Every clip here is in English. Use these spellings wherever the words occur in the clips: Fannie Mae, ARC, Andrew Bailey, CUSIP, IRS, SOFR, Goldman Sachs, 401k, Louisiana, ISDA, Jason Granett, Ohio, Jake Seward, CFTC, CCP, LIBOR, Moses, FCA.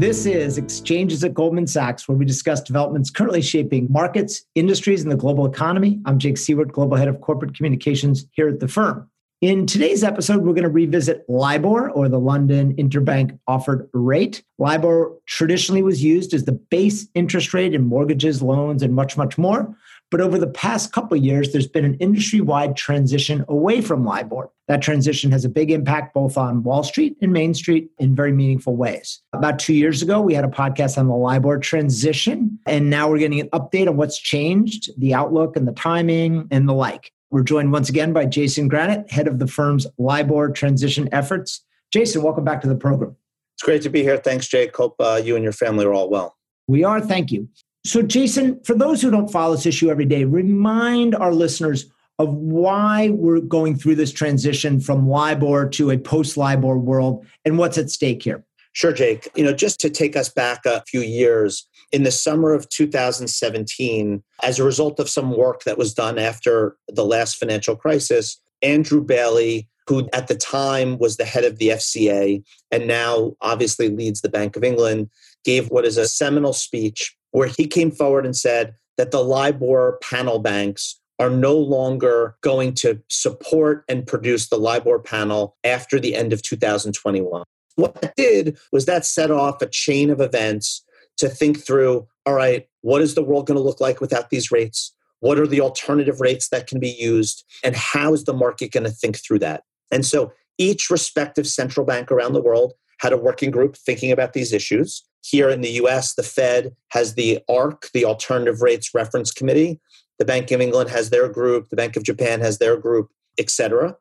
This is Exchanges at Goldman Sachs, where we discuss developments currently shaping markets, industries, and the global economy. I'm Jake Seward, Global Head of Corporate Communications here at the firm. In today's episode, we're going to revisit LIBOR, or the London Interbank Offered Rate. LIBOR traditionally was used as the base interest rate in mortgages, loans, and much, much more. But over the past couple of years, there's been an industry-wide transition away from LIBOR. That transition has a big impact both on Wall Street and Main Street in very meaningful ways. About 2 years ago, we had a podcast on the LIBOR transition, and now we're getting an update on what's changed, the outlook and the timing and the like. We're joined once again by Jason Granett, head of the firm's LIBOR transition efforts. Jason, welcome back to the program. It's great to be here. Thanks, Jake. Hope you and your family are all well. We are. Thank you. So Jason, for those who don't follow this issue every day, remind our listeners of why we're going through this transition from LIBOR to a post-LIBOR world and what's at stake here. Sure, Jake. Just to take us back a few years, in the summer of 2017, as a result of some work that was done after the last financial crisis, Andrew Bailey, who at the time was the head of the FCA and now obviously leads the Bank of England, gave what is a seminal speech where he came forward and said that the LIBOR panel banks are no longer going to support and produce the LIBOR panel after the end of 2021. What that did was that set off a chain of events to think through, all right, what is the world going to look like without these rates? What are the alternative rates that can be used? And how is the market going to think through that? And so each respective central bank around the world had a working group thinking about these issues. Here in the US, the Fed has the ARC, the Alternative Rates Reference Committee. The Bank of England has their group. The Bank of Japan has their group, et cetera.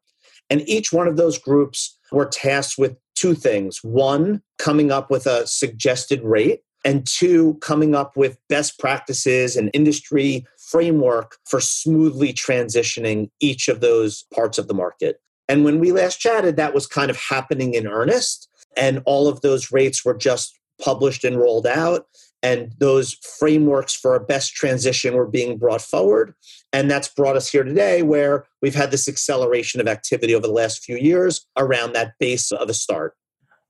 And each one of those groups were tasked with two things. One, coming up with a suggested rate, and two, coming up with best practices and industry framework for smoothly transitioning each of those parts of the market. And when we last chatted, that was kind of happening in earnest, and all of those rates were just published and rolled out, and those frameworks for a best transition were being brought forward. And that's brought us here today, where we've had this acceleration of activity over the last few years around that base of a start.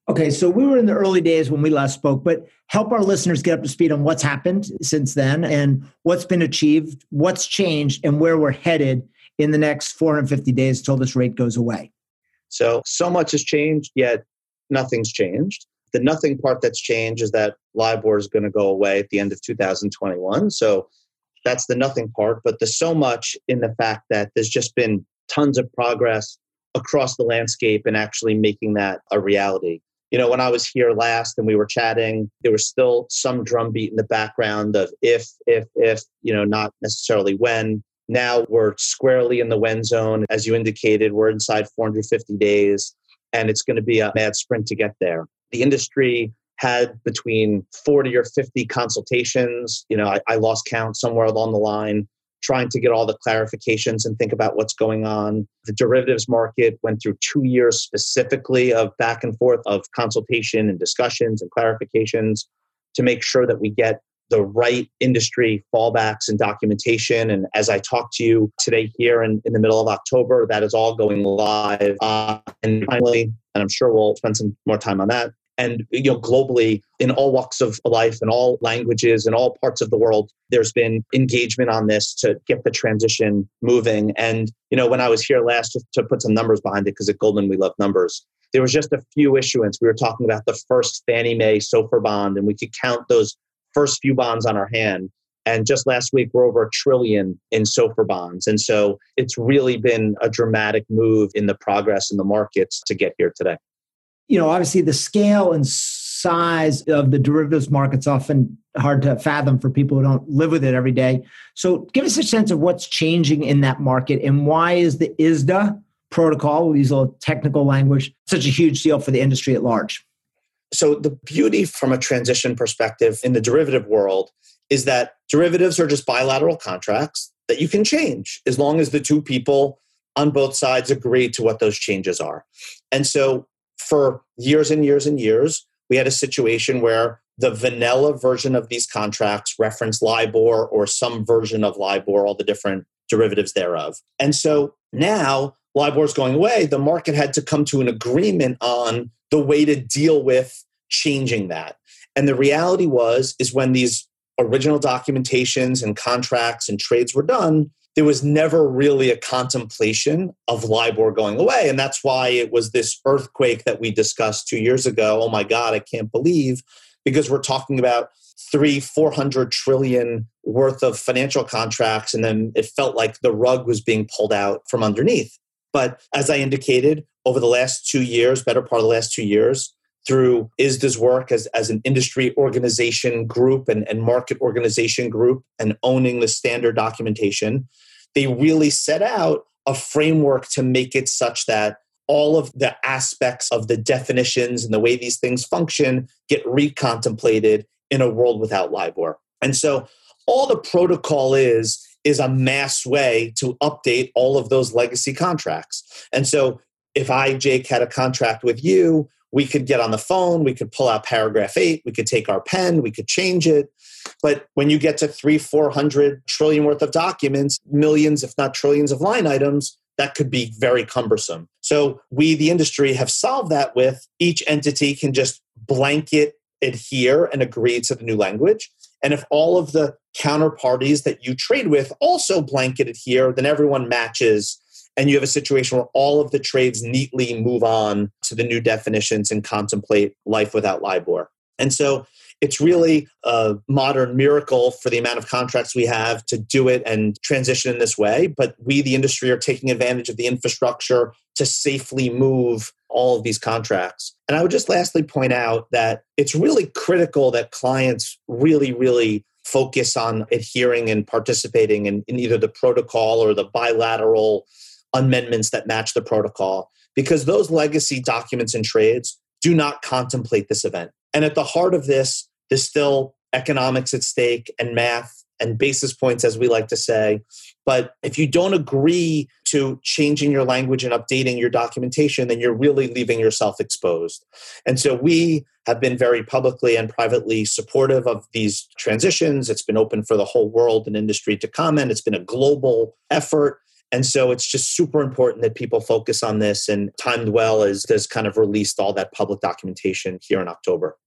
Okay, so we were in the early days when we last spoke, but help our listeners get up to speed on what's happened since then and what's been achieved, what's changed, and where we're headed in the next 450 days till this rate goes away. So much has changed, yet nothing's changed. The nothing part that's changed is that LIBOR is going to go away at the end of 2021. So that's the nothing part, but there's so much in the fact that there's just been tons of progress across the landscape and actually making that a reality. When I was here last and we were chatting, there was still some drumbeat in the background of if, not necessarily when. Now we're squarely in the when zone. As you indicated, we're inside 450 days and it's going to be a mad sprint to get there. The industry had between 40 or 50 consultations. I lost count somewhere along the line, trying to get all the clarifications and think about what's going on. The derivatives market went through 2 years specifically of back and forth of consultation and discussions and clarifications to make sure that we get the right industry fallbacks and documentation. And as I talked to you today here in the middle of October, that is all going live. And finally, and I'm sure we'll spend some more time on that. And globally, in all walks of life, in all languages, in all parts of the world, there's been engagement on this to get the transition moving. And when I was here last, just to put some numbers behind it, because at Goldman we love numbers, there was just a few issuance. We were talking about the first Fannie Mae SOFR bond, and we could count those first few bonds on our hand. And just last week, we're over $1 trillion in SOFR bonds. And so it's really been a dramatic move in the progress in the markets to get here today. Obviously the scale and size of the derivatives market's often hard to fathom for people who don't live with it every day. So give us a sense of what's changing in that market and why is the ISDA protocol, we use a little technical language, such a huge deal for the industry at large? So the beauty from a transition perspective in the derivative world is that derivatives are just bilateral contracts that you can change as long as the two people on both sides agree to what those changes are. And so for years and years and years, we had a situation where the vanilla version of these contracts referenced LIBOR or some version of LIBOR, all the different derivatives thereof. And so now LIBOR is going away. The market had to come to an agreement on the way to deal with changing that. And the reality was, is when these original documentations and contracts and trades were done, there was never really a contemplation of LIBOR going away. And that's why it was this earthquake that we discussed 2 years ago. Oh my God, I can't believe, because we're talking about 300-400 trillion worth of financial contracts. And then it felt like the rug was being pulled out from underneath. But as I indicated, over the last 2 years, better part of the last 2 years, through ISDA's work as an industry organization group and market organization group and owning the standard documentation, they really set out a framework to make it such that all of the aspects of the definitions and the way these things function get recontemplated in a world without LIBOR. And so all the protocol is a mass way to update all of those legacy contracts. And so if I, Jake, had a contract with you, we could get on the phone, we could pull out paragraph 8, we could take our pen, we could change it. But when you get to 300-400 trillion worth of documents, millions, if not trillions of line items, that could be very cumbersome. So we, the industry, have solved that with each entity can just blanket adhere and agree to the new language. And if all of the counterparties that you trade with also blanket adhere, then everyone matches. And you have a situation where all of the trades neatly move on to the new definitions and contemplate life without LIBOR. And so it's really a modern miracle for the amount of contracts we have to do it and transition in this way. But we, the industry, are taking advantage of the infrastructure to safely move all of these contracts. And I would just lastly point out that it's really critical that clients really, really focus on adhering and participating in either the protocol or the bilateral amendments that match the protocol, because those legacy documents and trades do not contemplate this event. And at the heart of this, there's still economics at stake and math and basis points, as we like to say. But if you don't agree to changing your language and updating your documentation, then you're really leaving yourself exposed. And so we have been very publicly and privately supportive of these transitions. It's been open for the whole world and industry to comment. It's been a global effort. And so it's just super important that people focus on this, and Timed Well has kind of released all that public documentation here in October.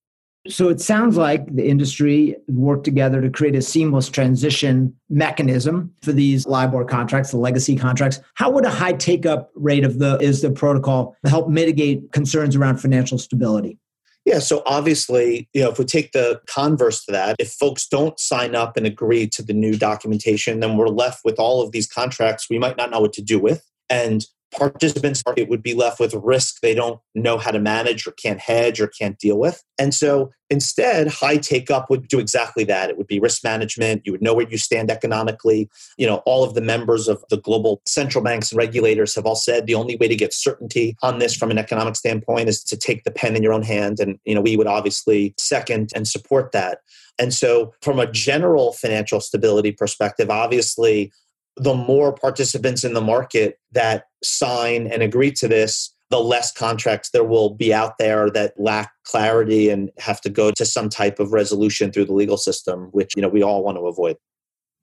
So it sounds like the industry worked together to create a seamless transition mechanism for these LIBOR contracts, the legacy contracts. How would a high take-up rate of the ISDA protocol help mitigate concerns around financial stability? Yeah, so obviously, if we take the converse to that, if folks don't sign up and agree to the new documentation, then we're left with all of these contracts we might not know what to do with. And participants would be left with risk they don't know how to manage or can't hedge or can't deal with. And so instead, high take-up would do exactly that. It would be risk management. You would know where you stand economically. All of the members of the global central banks and regulators have all said the only way to get certainty on this from an economic standpoint is to take the pen in your own hand. And we would obviously second and support that. And so from a general financial stability perspective, obviously, the more participants in the market that sign and agree to this, the less contracts there will be out there that lack clarity and have to go to some type of resolution through the legal system, which we all want to avoid.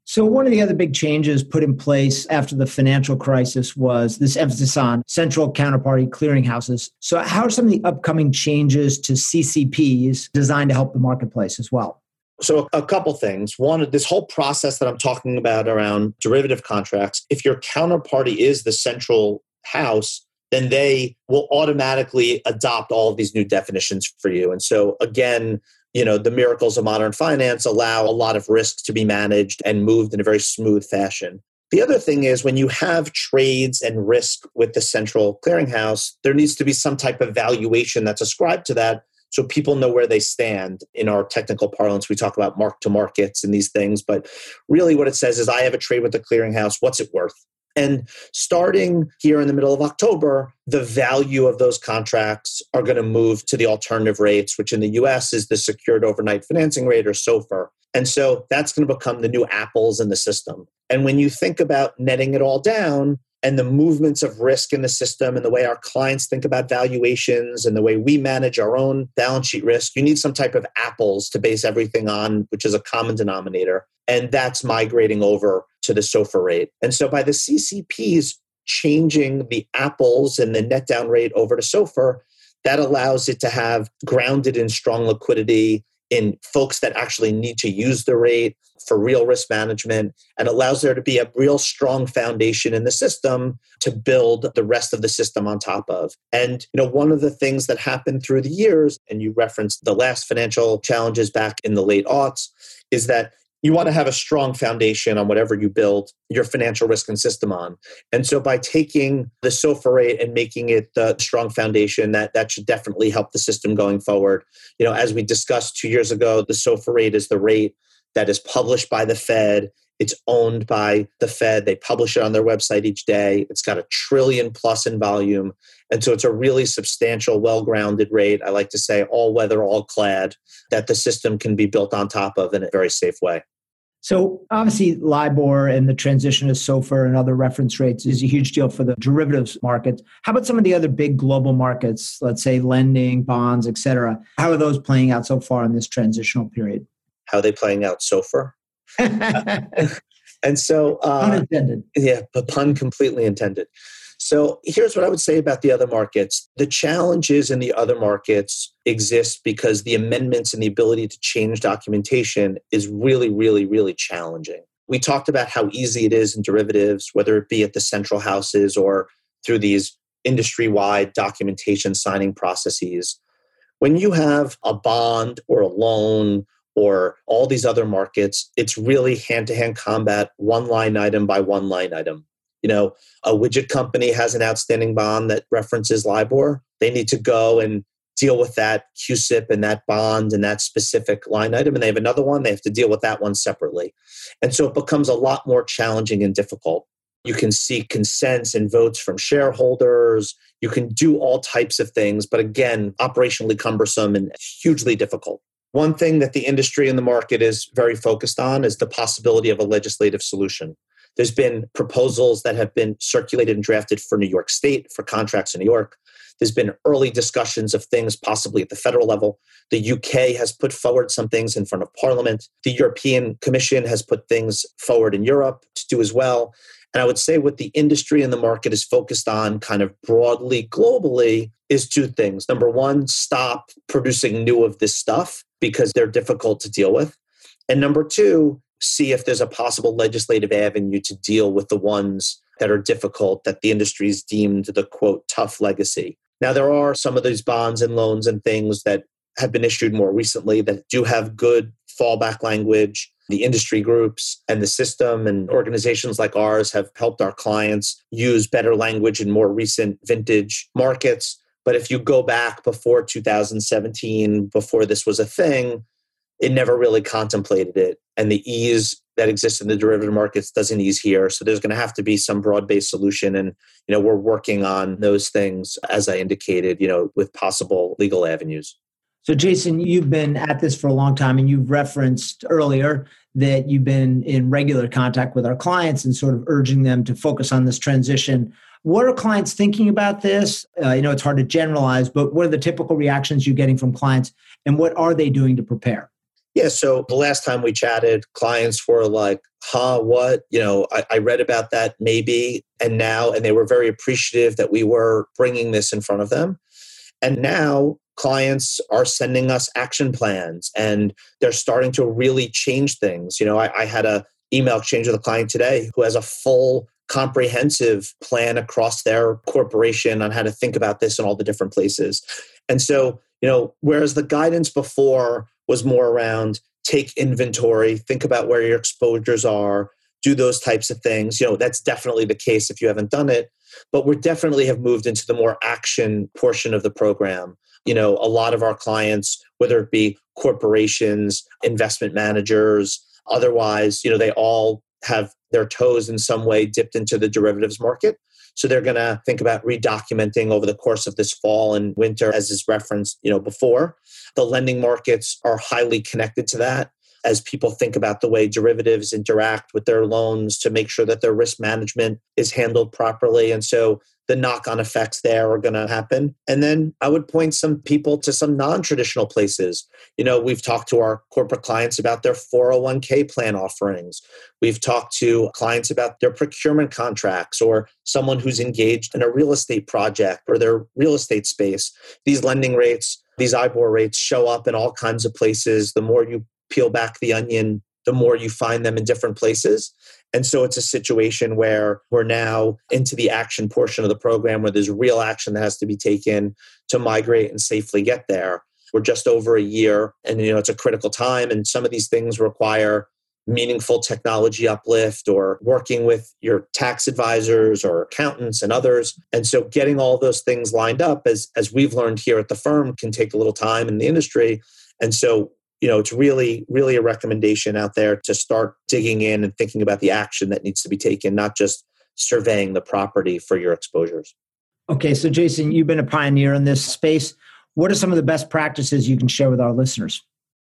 So one of the other big changes put in place after the financial crisis was this emphasis on central counterparty clearinghouses. So how are some of the upcoming changes to CCPs designed to help the marketplace as well? So a couple things. One, this whole process that I'm talking about around derivative contracts, if your counterparty is the central house, then they will automatically adopt all of these new definitions for you. And so again, the miracles of modern finance allow a lot of risk to be managed and moved in a very smooth fashion. The other thing is when you have trades and risk with the central clearinghouse, there needs to be some type of valuation that's ascribed to that, so people know where they stand. In our technical parlance, we talk about mark-to-markets and these things. But really what it says is I have a trade with the clearinghouse. What's it worth? And starting here in the middle of October, the value of those contracts are going to move to the alternative rates, which in the U.S. is the Secured Overnight Financing Rate, or SOFR. And so that's going to become the new apples in the system. And when you think about netting it all down, and the movements of risk in the system and the way our clients think about valuations and the way we manage our own balance sheet risk, you need some type of apples to base everything on, which is a common denominator. And that's migrating over to the SOFR rate. And so by the CCPs changing the apples and the net down rate over to SOFR, that allows it to have grounded in strong liquidity in folks that actually need to use the rate for real risk management, and allows there to be a real strong foundation in the system to build the rest of the system on top of. And one of the things that happened through the years, and you referenced the last financial challenges back in the late aughts, is that you want to have a strong foundation on whatever you build your financial risk and system on. And so by taking the SOFR rate and making it the strong foundation, that should definitely help the system going forward. As we discussed 2 years ago, the SOFR rate is the rate that is published by the Fed. It's owned by the Fed. They publish it on their website each day. It's got $1 trillion plus in volume. And so it's a really substantial, well-grounded rate. I like to say all-weather, all-clad, that the system can be built on top of in a very safe way. So obviously, LIBOR and the transition to SOFR and other reference rates is a huge deal for the derivatives markets. How about some of the other big global markets, let's say lending, bonds, et cetera? How are those playing out so far in this transitional period? How are they playing out SOFR? And so... pun intended. Yeah, but pun completely intended. So here's what I would say about the other markets. The challenges in the other markets exist because the amendments and the ability to change documentation is really, really, really challenging. We talked about how easy it is in derivatives, whether it be at the central houses or through these industry-wide documentation signing processes. When you have a bond or a loan or all these other markets, it's really hand-to-hand combat, one line item by one line item. A widget company has an outstanding bond that references LIBOR. They need to go and deal with that CUSIP and that bond and that specific line item. And they have another one. They have to deal with that one separately. And so it becomes a lot more challenging and difficult. You can seek consents and votes from shareholders. You can do all types of things. But again, operationally cumbersome and hugely difficult. One thing that the industry and the market is very focused on is the possibility of a legislative solution. There's been proposals that have been circulated and drafted for New York State, for contracts in New York. There's been early discussions of things possibly at the federal level. The UK has put forward some things in front of Parliament. The European Commission has put things forward in Europe to do as well. And I would say what the industry and the market is focused on kind of broadly, globally, is two things. Number one, stop producing new of this stuff because they're difficult to deal with. And number two, see if there's a possible legislative avenue to deal with the ones that are difficult that the industry's deemed the, quote, tough legacy. Now, there are some of these bonds and loans and things that have been issued more recently that do have good fallback language. The industry groups and the system and organizations like ours have helped our clients use better language in more recent vintage markets. But if you go back before 2017, before this was a thing, it never really contemplated it. And the ease that exists in the derivative markets doesn't ease here. So there's going to have to be some broad-based solution. And, we're working on those things, as I indicated, with possible legal avenues. So Jason, you've been at this for a long time, and you've referenced earlier that you've been in regular contact with our clients and sort of urging them to focus on this transition. What are clients thinking about this? It's hard to generalize, but what are the typical reactions you're getting from clients, and what are they doing to prepare? Yeah, so the last time we chatted, clients were like, huh, what? I read about that maybe, and they were very appreciative that we were bringing this in front of them. And now clients are sending us action plans, and they're starting to really change things. I had an email exchange with a client today who has a full comprehensive plan across their corporation on how to think about this in all the different places. And so, whereas the guidance before was more around take inventory, think about where your exposures are, do those types of things. That's definitely the case if you haven't done it. But we definitely have moved into the more action portion of the program. A lot of our clients, whether it be corporations, investment managers, otherwise, they all have their toes in some way dipped into the derivatives market. So they're going to think about redocumenting over the course of this fall and winter, as is referenced, before. The lending markets are highly connected to that as people think about the way derivatives interact with their loans to make sure that their risk management is handled properly. And so the knock-on effects there are going to happen. And then I would point some people to some non-traditional places. We've talked to our corporate clients about their 401k plan offerings. We've talked to clients about their procurement contracts, or someone who's engaged in a real estate project or their real estate space. These lending rates These IBOR rates show up in all kinds of places. The more you peel back the onion, the more you find them in different places. And so it's a situation where we're now into the action portion of the program where there's real action that has to be taken to migrate and safely get there. We're just over a year and it's a critical time, and some of these things require meaningful technology uplift or working with your tax advisors or accountants and others. And so getting all those things lined up, as we've learned here at the firm, can take a little time in the industry. And so it's really, really a recommendation out there to start digging in and thinking about the action that needs to be taken, not just surveying the property for your exposures. Okay, so Jason, you've been a pioneer in this space. What are some of the best practices you can share with our listeners?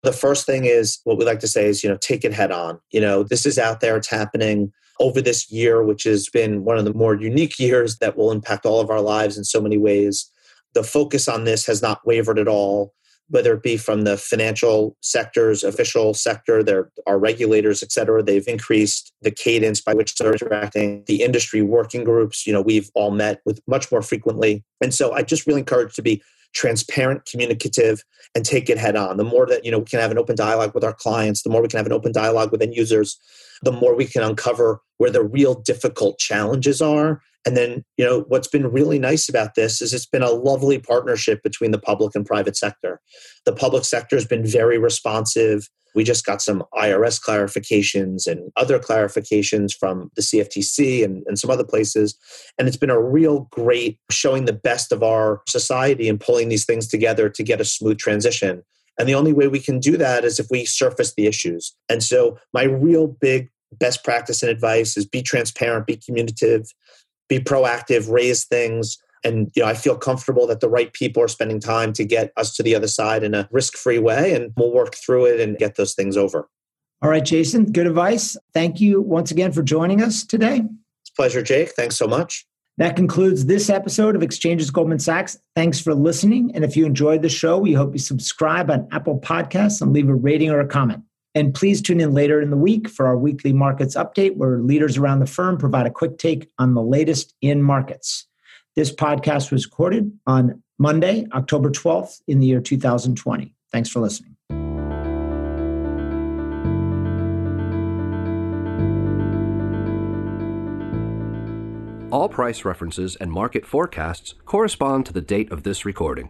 The first thing is, what we like to say is, take it head on. This is out there, it's happening over this year, which has been one of the more unique years that will impact all of our lives in so many ways. The focus on this has not wavered at all, whether it be from the financial sector's official sector, there are regulators, et cetera. They've increased the cadence by which they're interacting. The industry working groups, we've all met with much more frequently. And so I just really encourage to be transparent, communicative, and take it head on. The more that we can have an open dialogue with our clients, the more we can have an open dialogue with end users, the more we can uncover where the real difficult challenges are. And then, what's been really nice about this is it's been a lovely partnership between the public and private sector. The public sector has been very responsive. We just got some IRS clarifications and other clarifications from the CFTC and some other places. And it's been a real great showing the best of our society and pulling these things together to get a smooth transition. And the only way we can do that is if we surface the issues. And so my real big best practice and advice is be transparent, be communicative, be proactive, raise things. And I feel comfortable that the right people are spending time to get us to the other side in a risk-free way, and we'll work through it and get those things over. All right, Jason, good advice. Thank you once again for joining us today. It's a pleasure, Jake. Thanks so much. That concludes this episode of Exchanges Goldman Sachs. Thanks for listening. And if you enjoyed the show, we hope you subscribe on Apple Podcasts and leave a rating or a comment. And please tune in later in the week for our weekly markets update, where leaders around the firm provide a quick take on the latest in markets. This podcast was recorded on Monday, October 12th in the year 2020. Thanks for listening. All price references and market forecasts correspond to the date of this recording.